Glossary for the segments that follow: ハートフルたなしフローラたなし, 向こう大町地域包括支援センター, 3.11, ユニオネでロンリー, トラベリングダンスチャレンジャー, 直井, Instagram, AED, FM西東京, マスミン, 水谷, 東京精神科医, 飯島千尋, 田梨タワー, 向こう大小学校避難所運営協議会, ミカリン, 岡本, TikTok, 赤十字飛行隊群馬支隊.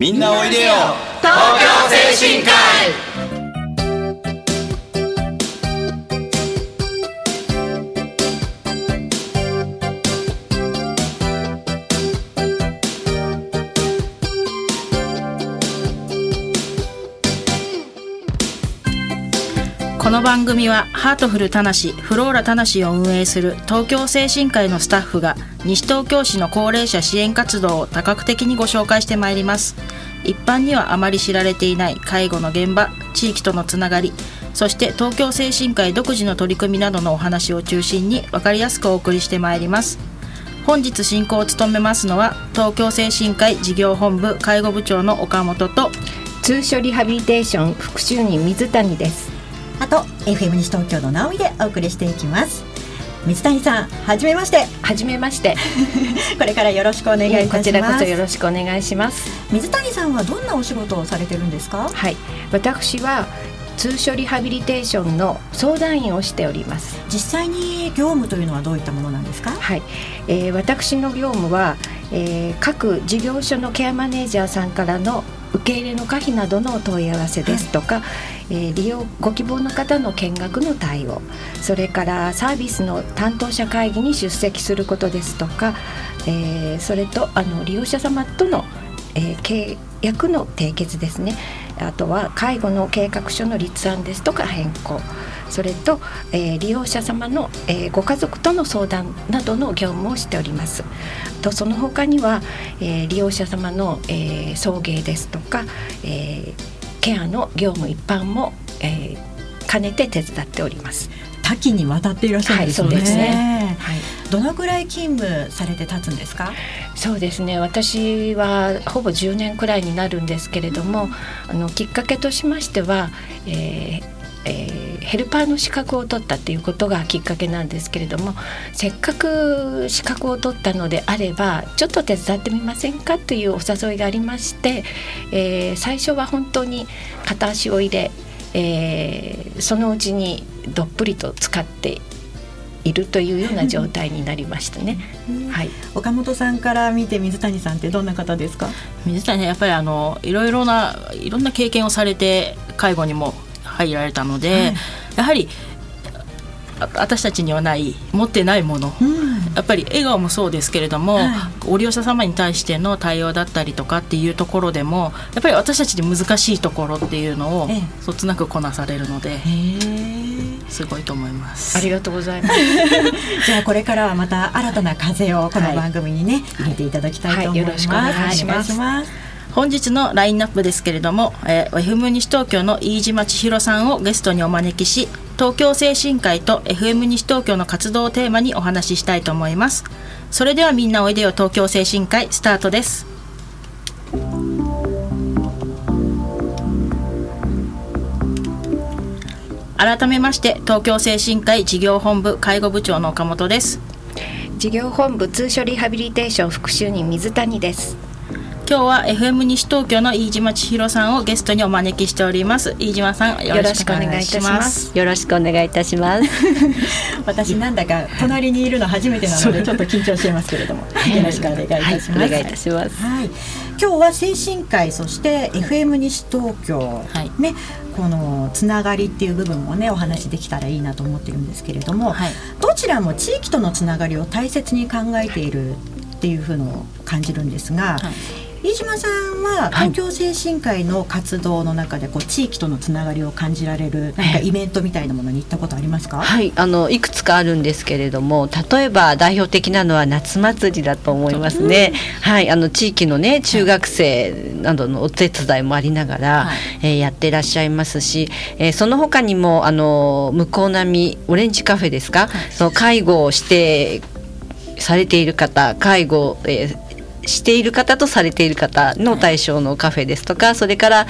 みんなおいでよ東京精神科医。この番組はハートフルたなしフローラたなしを運営する東京精神科医のスタッフが西東京市の高齢者支援活動を多角的にご紹介してまいります。一般にはあまり知られていない介護の現場、地域とのつながり、そして東京精神科医独自の取り組みなどのお話を中心に分かりやすくお送りしてまいります。本日進行を務めますのは東京精神科医事業本部介護部長の岡本と通所リハビリテーション副主任水谷です。あと FM 西東京の直井でお送りしていきます。水谷さん、はじめまして。はじめましてこれからよろしくお願いいたします。こちらこそよろしくお願いします。水谷さんはどんなお仕事をされてるんですか？はい、私は通所リハビリテーションの相談員をしております。実際に業務というのはどういったものなんですか？はい、私の業務は、各事業所のケアマネージャーさんからの受け入れの可否などの問い合わせですとか、はい、利用ご希望の方の見学の対応、それからサービスの担当者会議に出席することですとか、それと利用者様との、契約の締結ですね。あとは介護の計画書の立案ですとか変更、それと、利用者様の、ご家族との相談などの業務をしております。とその他には、利用者様の、送迎ですとか、ケアの業務一般も、兼ねて手伝っております。多岐にわたっていらっしゃるんですよね。はい、そうですね。はい、どのぐらい勤務されて経つんですか？そうですね、私はほぼ10年くらいになるんですけれども、きっかけとしましては、ヘルパーの資格を取ったということがきっかけなんですけれども、せっかく資格を取ったのであればちょっと手伝ってみませんかというお誘いがありまして、最初は本当に片足を入れ、そのうちにどっぷりと使っているというような状態になりましたね。はい、岡本さんから見て水谷さんってどんな方ですか？水谷はやっぱりいろんな経験をされて介護にも入られたので、はい、やはり私たちにはない持ってないもの、やっぱり笑顔もそうですけれども、はい、お利用者様に対しての対応だったりとかっていうところでもやっぱり私たちに難しいところっていうのをそつなくこなされるので、すごいと思います。ありがとうございますじゃあこれからはまた新たな風をこの番組にね、入れていただきたいと思います。はい、よろしくお願いします。本日のラインナップですけれども、FM 西東京の飯島千尋さんをゲストにお招きし、東京精神科医と FM 西東京の活動をテーマにお話ししたいと思います。それではみんなおいでよ東京精神科医スタートです。改めまして東京精神科医事業本部介護部長の岡本です。事業本部通所リハビリテーション副主任水谷です。今日は FM 西東京の飯島千尋さんをゲストにお招きしております。飯島さん、よろしくお願いいたします。よろしくお願いいたします私なんだか隣にいるの初めてなのでちょっと緊張していますけれどもよろしくお願いいたします。はい、お願いいたします。はい、今日は精神科医、そして FM 西東京、はい、ね、このつながりっていう部分もねお話できたらいいなと思ってるんですけれども、はい、どちらも地域とのつながりを大切に考えているっていう風の感じるんですが、はい、飯島さんは東京精神科医の活動の中でこう地域とのつながりを感じられるなんかイベントみたいなものに行ったことありますか？はい、いくつかあるんですけれども、例えば代表的なのは夏祭りだと思いますね。はい、地域のね中学生などのお手伝いもありながら、はい、やってらっしゃいますし、その他にも向こう並オレンジカフェですか、はい、その介護をしてされている方、介護、している方とされている方の対象のカフェですとか、それから、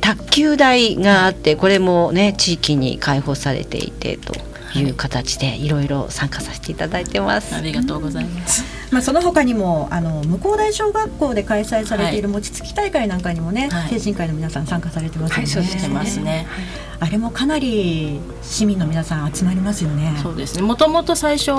卓球台があって、これもね地域に開放されていてという形でいろいろ参加させていただいてます。ありがとうございます。まあ、その他にも向大小学校で開催されている餅つき大会なんかにもね、はい、精神科医の皆さん参加されてますよね。はい、そうしてますね。あれもかなり市民の皆さん集まりますよね。そうですね、もともと最初、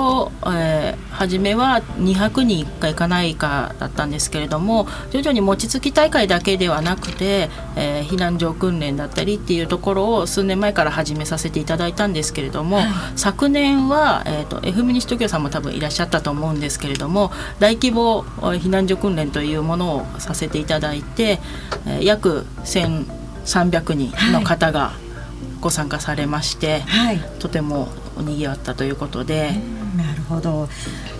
初めは200に1回いかないかだったんですけれども、徐々に餅つき大会だけではなくて、避難所訓練だったりっていうところを数年前から始めさせていただいたんですけれども、昨年は、FM 西東京さんも多分いらっしゃったと思うんですけれども、大規模避難所訓練というものをさせていただいて、約1300人の方がご参加されまして、はい、とてもにぎわったということで、なるほど。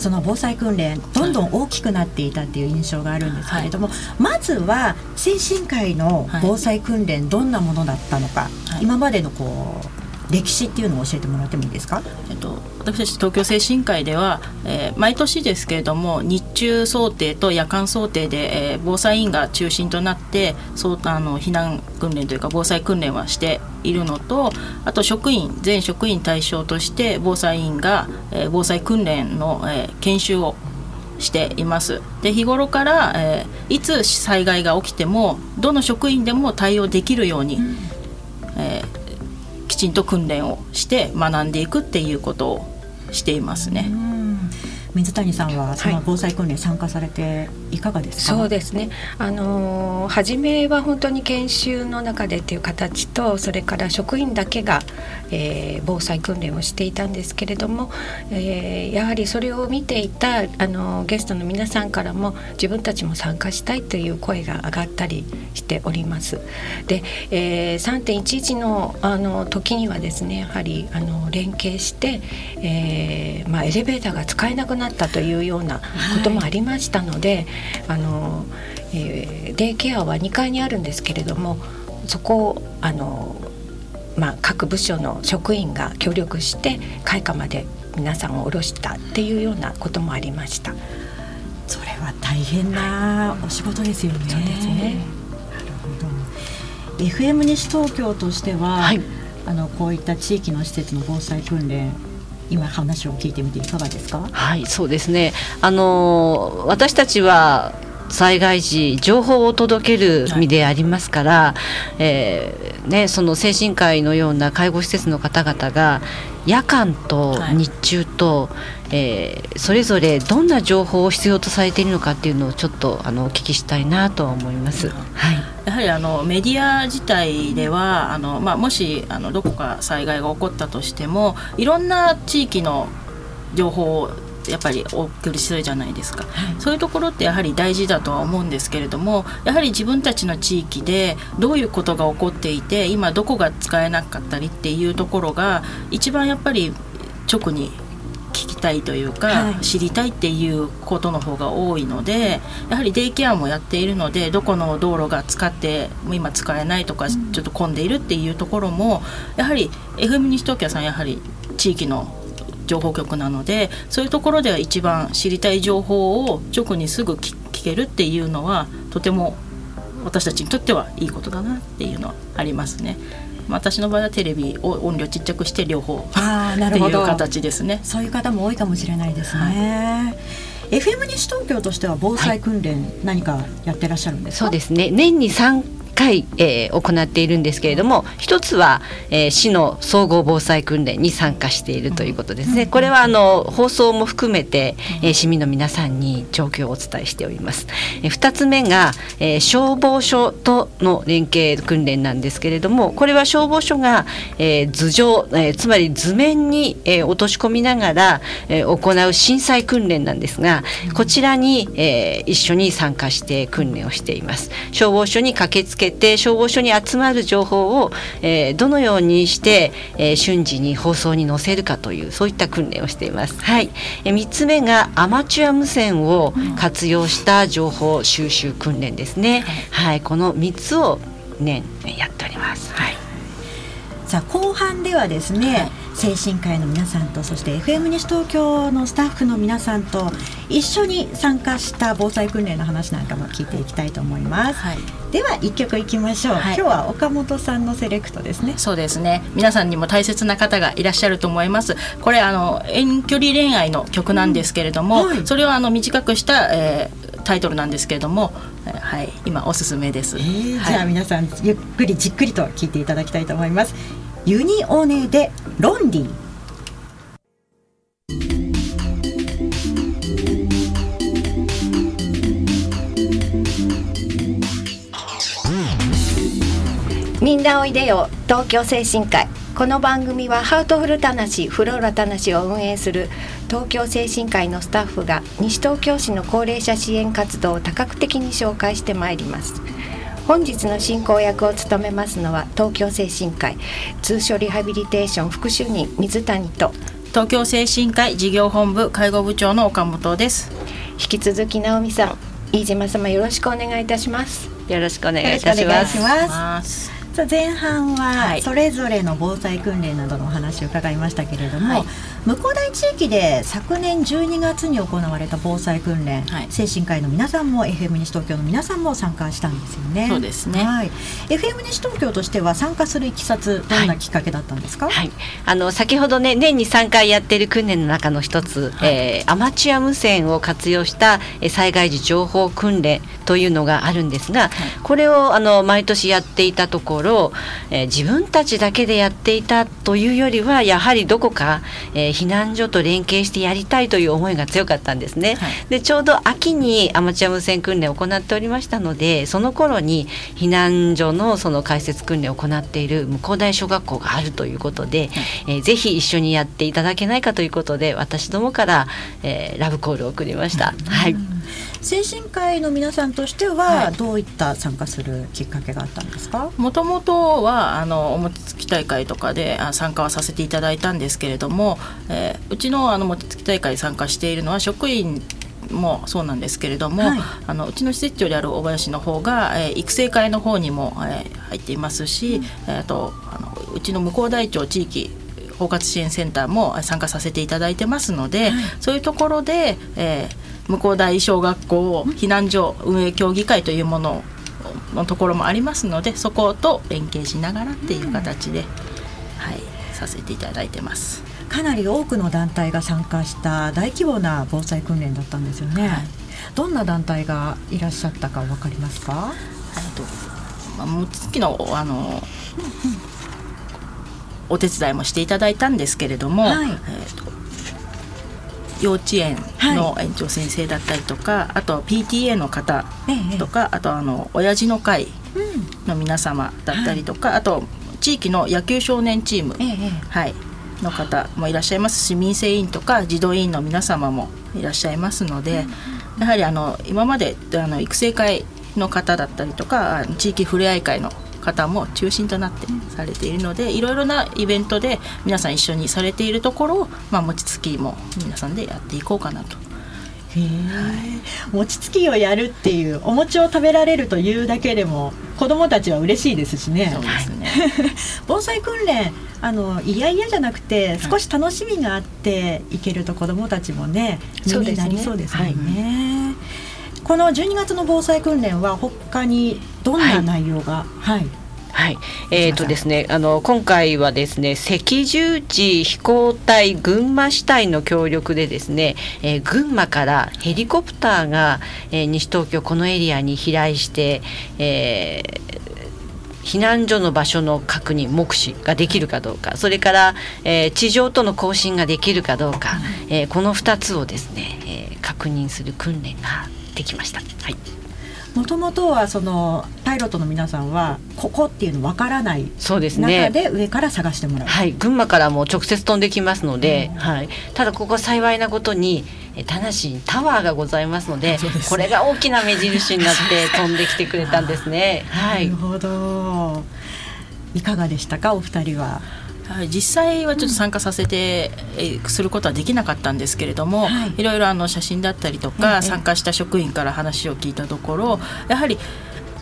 その防災訓練どんどん大きくなっていたっていう印象があるんですけれども、はい、まずは精神科医の防災訓練、はい、どんなものだったのか、はい、今までのこう歴史っていうのを教えてもらってもいいですか？私たち東京精神科医では、毎年ですけれども日中想定と夜間想定で、防災員が中心となって避難訓練というか防災訓練はしているのと、あと全職員対象として防災員が、防災訓練の、研修をしています。で、日頃から、いつ災害が起きてもどの職員でも対応できるように、きちんと訓練をして学んでいくっていうことをしていますね。水谷さんはその防災訓練参加されていかがですか？はい、そうですね、初めは本当に研修の中でっていう形と、それから職員だけが、防災訓練をしていたんですけれども、やはりそれを見ていた、ゲストの皆さんからも自分たちも参加したいという声が上がったりしております。で、3.11 の、時にはですね、やはり連携して、エレベーターが使えなくなったというようなこともありましたので、はい、デイケアは2階にあるんですけれども、そこを各部署の職員が協力して階下まで皆さんを下ろしたっていうようなこともありました。それは大変なお仕事ですよね。そうですね。なるほど。 FM 西東京としては、はい、こういった地域の施設の防災訓練、今話を聞いてみていかがですか？はい、そうですね。私たちは災害時情報を届ける身でありますから、その精神科医のような介護施設の方々が夜間と日中と、それぞれどんな情報を必要とされているのかっていうのをちょっとお聞きしたいなとは思います。はい、やはりメディア自体ではもしどこか災害が起こったとしても、いろんな地域の情報をやっぱりお送りするじゃないですか。そういうところってやはり大事だとは思うんですけれども、やはり自分たちの地域でどういうことが起こっていて、今どこが使えなかったりっていうところが一番やっぱり直に聞きたいというか、はい、知りたいっていうことの方が多いので、やはりデイケアもやっているので、どこの道路が今使えないとか、ちょっと混んでいるっていうところも、やはり FM 西東京さんやはり地域の情報局なので、そういうところでは一番知りたい情報を直にすぐ聞けるっていうのは、とても私たちにとってはいいことだなっていうのはありますね。私の場合はテレビを音量ちっちゃくして両方っていう形ですね。そういう方も多いかもしれないですね。はい、FM 西東京としては防災訓練、何かやってらっしゃるんですか？はい、そうですね、年に3回、行っているんですけれども、一つは、市の総合防災訓練に参加しているということですね。これは放送も含めて、市民の皆さんに状況をお伝えしております。2つ目が、消防署との連携訓練なんですけれども、これは消防署が、頭上、つまり図面に、落とし込みながら、行う震災訓練なんですが、こちらに、一緒に参加して訓練をしています。消防署に駆けつけ消防署に集まる情報を、どのようにして、瞬時に放送に載せるかという、そういった訓練をしています。はい、3つ目がアマチュア無線を活用した情報収集訓練ですね。はい、この3つを年やっております。はい、さあ後半ではですね、精神科医の皆さんと、そして FM 西東京のスタッフの皆さんと一緒に参加した防災訓練の話なんかも聞いていきたいと思います。はい、では1曲いきましょう。はい、今日は岡本さんのセレクトですね。そうですね、皆さんにも大切な方がいらっしゃると思います。これ遠距離恋愛の曲なんですけれども、それを短くした、タイトルなんですけれども、はい、今おすすめです。じゃあ皆さん、ゆっくりじっくりと聞いていただきたいと思います。ユニオネでロンリー。みんなおいでよ東京精神科医。この番組はハートフルたなしフローラたなしを運営する東京精神科医のスタッフが西東京市の高齢者支援活動を多角的に紹介してまいります。本日の進行役を務めますのは東京精神科医通所リハビリテーション副主任水谷と東京精神科医事業本部介護部長の岡本です。引き続き直美さん、飯島様よろしくお願いいたします。よろしくお願いいたします。前半はそれぞれの防災訓練などのお話を伺いましたけれども、向こう大地域で昨年12月に行われた防災訓練、精神科医の皆さんも FM 西東京の皆さんも参加したんですよね。そうですね、FM 西東京としては参加するいきさつ、どんなきっかけだったんですか？先ほどね、年に3回やっている訓練の中の一つ、アマチュア無線を活用した災害時情報訓練というのがあるんですが、これを毎年やっていたところ、自分たちだけでやっていたというよりは、やはりどこか、避難所と連携してやりたいという思いが強かったんですね。でちょうど秋にアマチュア無線訓練を行っておりましたので、その頃に避難所のその開設訓練を行っている向こう大小学校があるということで、ぜひ一緒にやっていただけないかということで、私どもから、ラブコールを送りました。精神科医の皆さんとしてはどういった参加するきっかけがあったんですか？もともとはおもてつき大会とかで参加はさせていただいたんですけれども、うちのおもてつき大会に参加しているのは職員もそうなんですけれども、うちの施設長である大林の方が、育成会の方にも、入っていますし、あとうちの向こう大町地域包括支援センターも参加させていただいてますので、そういうところで、向こう大小学校避難所運営協議会というもののところもありますので、そこと連携しながらっていう形で、させていただいてます。かなり多くの団体が参加した大規模な防災訓練だったんですよね。どんな団体がいらっしゃったか分かりますか？もつきのお手伝いもしていただいたんですけれども、幼稚園の園長先生だったりとか、あと PTA の方とか、あと親父の会の皆様だったりとか、あと地域の野球少年チーム、の方もいらっしゃいますし、民生委員とか児童委員の皆様もいらっしゃいますので、やはり今まで育成会の方だったりとか地域ふれあい会の方も中心となってされているので、いろいろなイベントで皆さん一緒にされているところを、餅つきも皆さんでやっていこうかなと。餅つきをやるっていう、お餅を食べられるというだけでも子どもたちは嬉しいですしね。そうですね防災訓練いやいやじゃなくて少し楽しみがあっていけると子どもたちもね、身になりそうですよね。この12月の防災訓練は他にどんな内容が？ですね、今回はですね、赤十字飛行隊群馬支隊の協力でですね、群馬からヘリコプターが、西東京このエリアに飛来して、避難所の場所の確認目視ができるかどうか、それから、地上との交信ができるかどうか、この2つをですね、確認する訓練ができました。もともとはパイロットの皆さんはここっていうの分からない中で上から探してもらう。群馬からも直接飛んできますので、ただここ幸いなことに田梨タワーがございますので、これが大きな目印になって飛んできてくれたんですね。なるほど。いかがでしたかお二人は？実際はちょっと参加させてすることはできなかったんですけれども、いろいろ写真だったりとか、参加した職員から話を聞いたところ、やはり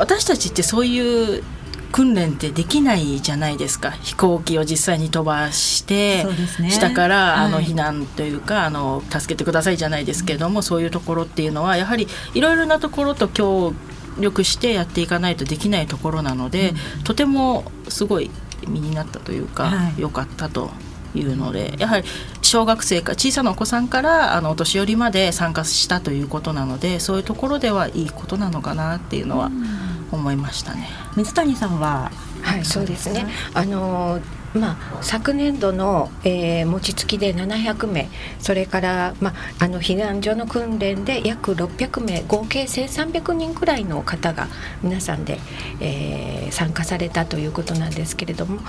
私たちってそういう訓練ってできないじゃないですか。飛行機を実際に飛ばして、下から避難というか助けてくださいじゃないですけれども、そういうところっていうのはやはりいろいろなところと協力してやっていかないとできないところなので、とてもすごい身になったというか、良かったというので、やはり小学生か小さなお子さんからお年寄りまで参加したということなので、そういうところではいいことなのかなっていうのは思いましたね。水谷さんは？そうですね、昨年度の、餅つきで700名、それから、避難所の訓練で約600名、合計1300人くらいの方が皆さんで、参加されたということなんですけれども、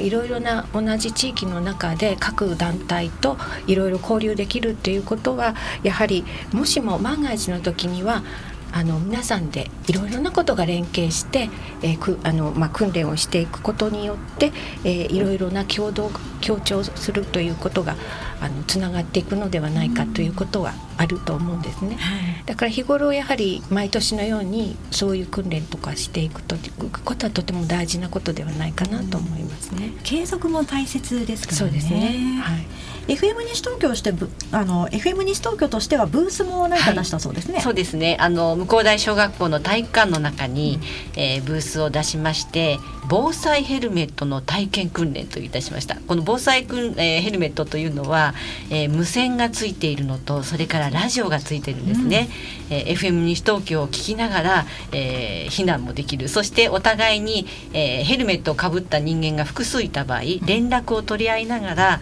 いろいろな同じ地域の中で各団体といろいろ交流できるということは、やはりもしも万が一の時には皆さんでいろいろなことが連携して、訓練をしていくことによって、いろいろな協調するということがつながっていくのではないかということはあると思うんですね、はい、だから日頃やはり毎年のようにそういう訓練とかしていくということはとても大事なことではないかなと思いますね、継続も大切ですからね。そうですね、はいFM 西東京してFM 西東京としてはブースも何か出したそうですね、はい、そうですね、向こう大小学校の体育館の中に、ブースを出しまして、防災ヘルメットの体験訓練といたしました。この防災ヘルメットというのは、無線がついているのと、それからラジオがついているんですね、FM 西東京を聞きながら、避難もできる。そしてお互いに、ヘルメットをかぶった人間が複数いた場合、連絡を取り合いながら、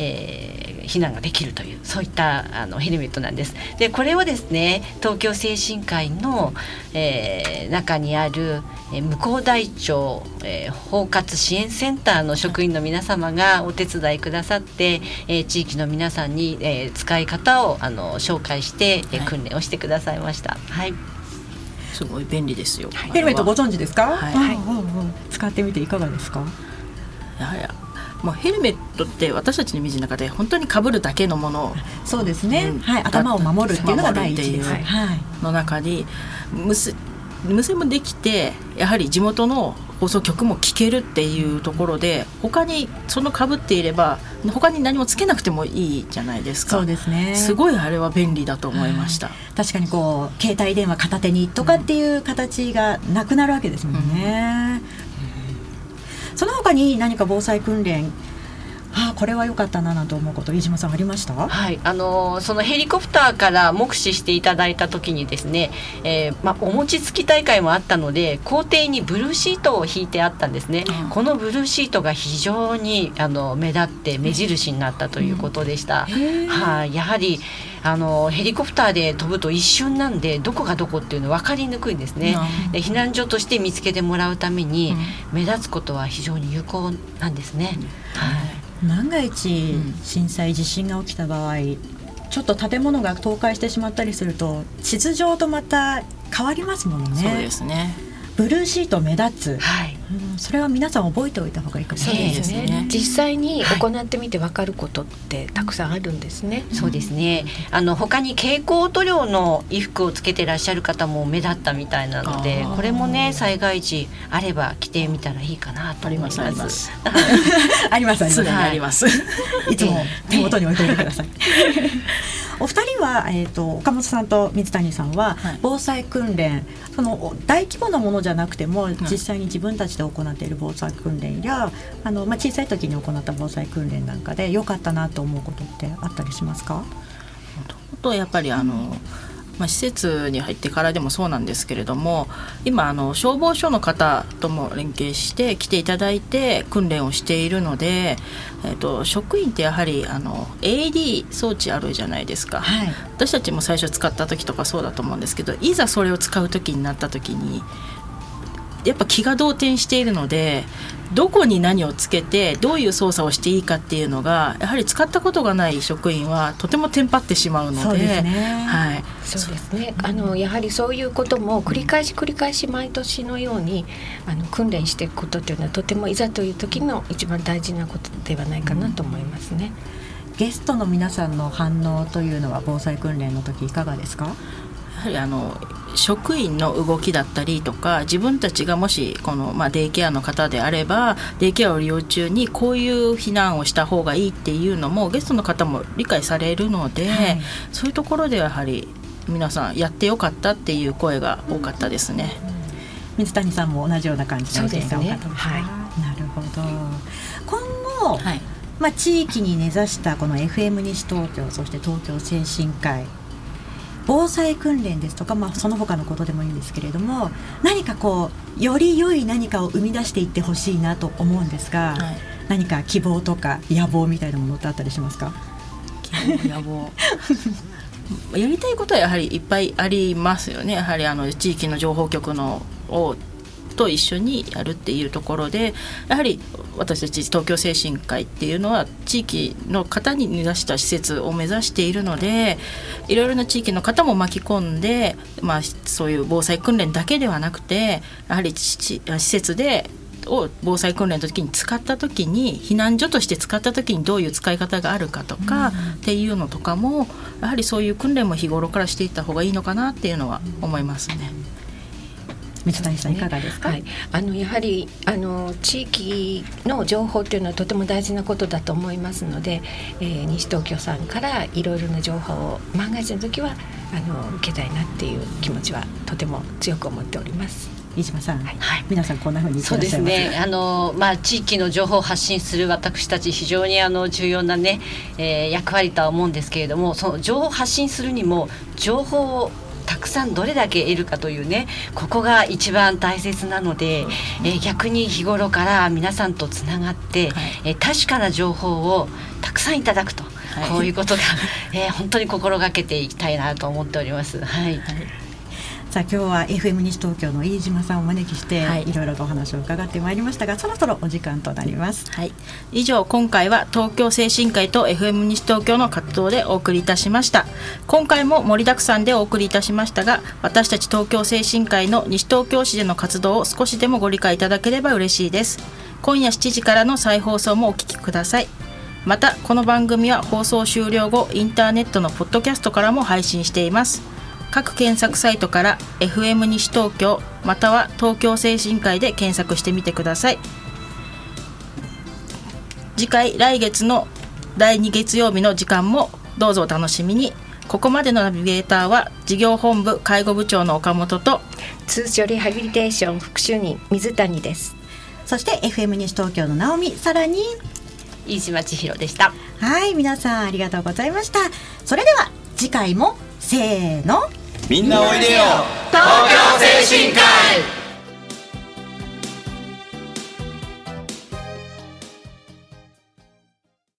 避難ができるという、そういったヘルメットなんです。でこれをですね、東京精神科医の、中にある向こう大町、包括支援センターの職員の皆様がお手伝いくださって、地域の皆さんに、使い方を紹介して、訓練をしてくださいました、はい、すごい便利ですよ。ヘルメットご存知ですか？はいはいはい、使ってみていかがですか？ヘルメットって私たちの身の中で本当に被るだけのものを、そうですね、はい、頭を守るっていうのが第一です、はい、の中に無線もできて、やはり地元の放送局も聞けるっていうところで、他にその被っていれば他に何もつけなくてもいいじゃないですか。そうですね、すごいあれは便利だと思いました、はい、確かにこう携帯電話片手にとかっていう形がなくなるわけですもんね、その他に何か防災訓練、これは良かったなと思うこと、飯島さんありました？はい、そのヘリコプターから目視していただいた時にですね、お餅つき大会もあったので、校庭にブルーシートを引いてあったんですね、うん、このブルーシートが非常に目立って目印になったということでした、やはりヘリコプターで飛ぶと一瞬なんで、どこがどこっていうの分かりにくいんですね、で避難所として見つけてもらうために、目立つことは非常に有効なんですね、万が一震災地震が起きた場合、ちょっと建物が倒壊してしまったりすると地図上とまた変わりますもんね。そうですね、ブルーシート目立つ、それは皆さん覚えておいた方がいいかもしれないですね。実際に行ってみて分かることってたくさんあるんですね、そうですね、他に蛍光塗料の衣服をつけてらっしゃる方も目立ったみたいなので、これもね、災害時あれば着てみたらいいかなと思います。ありますいつも手元に置いておいてくださいお二人は、岡本さんと水谷さんは、防災訓練、その大規模なものじゃなくても、実際に自分たちで行っている防災訓練や小さい時に行った防災訓練なんかで良かったなと思うことってあったりしますか？やっぱり施設に入ってからでもそうなんですけれども、今消防署の方とも連携して来ていただいて訓練をしているので、職員ってやはりAED 装置あるじゃないですか、はい、私たちも最初使った時とかそうだと思うんですけど、いざそれを使う時になった時にやっぱ気が動転しているので、どこに何をつけてどういう操作をしていいかっていうのが、やはり使ったことがない職員はとてもテンパってしまうので、そうですね、やはりそういうことも繰り返し毎年のように訓練していくことというのは、とてもいざという時の一番大事なことではないかなと思いますね、ゲストの皆さんの反応というのは防災訓練の時いかがですか？やはり職員の動きだったりとか、自分たちがもしこの、デイケアの方であれば、デイケアを利用中にこういう避難をした方がいいっていうのもゲストの方も理解されるので、そういうところでやはり皆さんやってよかったっていう声が多かったですね、水谷さんも同じような感じの意見が多かったですね、なるほど。今後、地域に根ざしたこの FM 西東京、そして東京精神科医、防災訓練ですとか、その他のことでもいいんですけれども、何かより良い何かを生み出していってほしいなと思うんですが、何か希望とか野望みたいなものってあったりしますか？希望、野望やりたいことはやはりいっぱいありますよね。やはり地域の情報局のをと一緒にやるっていうところで、やはり私たち東京精神科医っていうのは地域の方に根ざした施設を目指しているので、いろいろな地域の方も巻き込んで、そういう防災訓練だけではなくて、やはり施設で防災訓練の時に使った時に、避難所として使った時にどういう使い方があるかとか、っていうのとかもやはりそういう訓練も日頃からしていった方がいいのかなっていうのは思いますね。水谷さん、いかがですか？はい、やはり地域の情報というのはとても大事なことだと思いますので、西東京さんからいろいろな情報を万が一の時は受けたいなっていう気持ちはとても強く思っております。飯島さん、はい、皆さんこんな風に言ってらっしゃいます。そうですね、地域の情報を発信する私たち非常に重要なね、役割とは思うんですけれども、その情報を発信するにも情報をたくさんどれだけ得るかというね、ここが一番大切なので、逆に日頃から皆さんとつながって、確かな情報をたくさんいただくと、こういうことが、本当に心がけていきたいなと思っております。さあ、今日は FM 西東京の飯島さんをお招きして、いろいろとお話を伺ってまいりましたが、そろそろお時間となります。以上、今回は東京精神科医と FM 西東京の活動でお送りいたしました。今回も盛りだくさんでお送りいたしましたが、私たち東京精神科医の西東京市での活動を少しでもご理解いただければ嬉しいです。今夜7時からの再放送もお聞きください。また、この番組は放送終了後、インターネットのポッドキャストからも配信しています。各検索サイトから FM 西東京または東京精神科医で検索してみてください。次回、来月の第2月曜日の時間もどうぞお楽しみに。ここまでのナビゲーターは事業本部介護部長の岡本と通所リハビリテーション副主任水谷です。そして FM 西東京の直美、さらに飯島千尋でした。はい、皆さんありがとうございました。それでは次回もせーの、みんなおいでよ東京精神科医。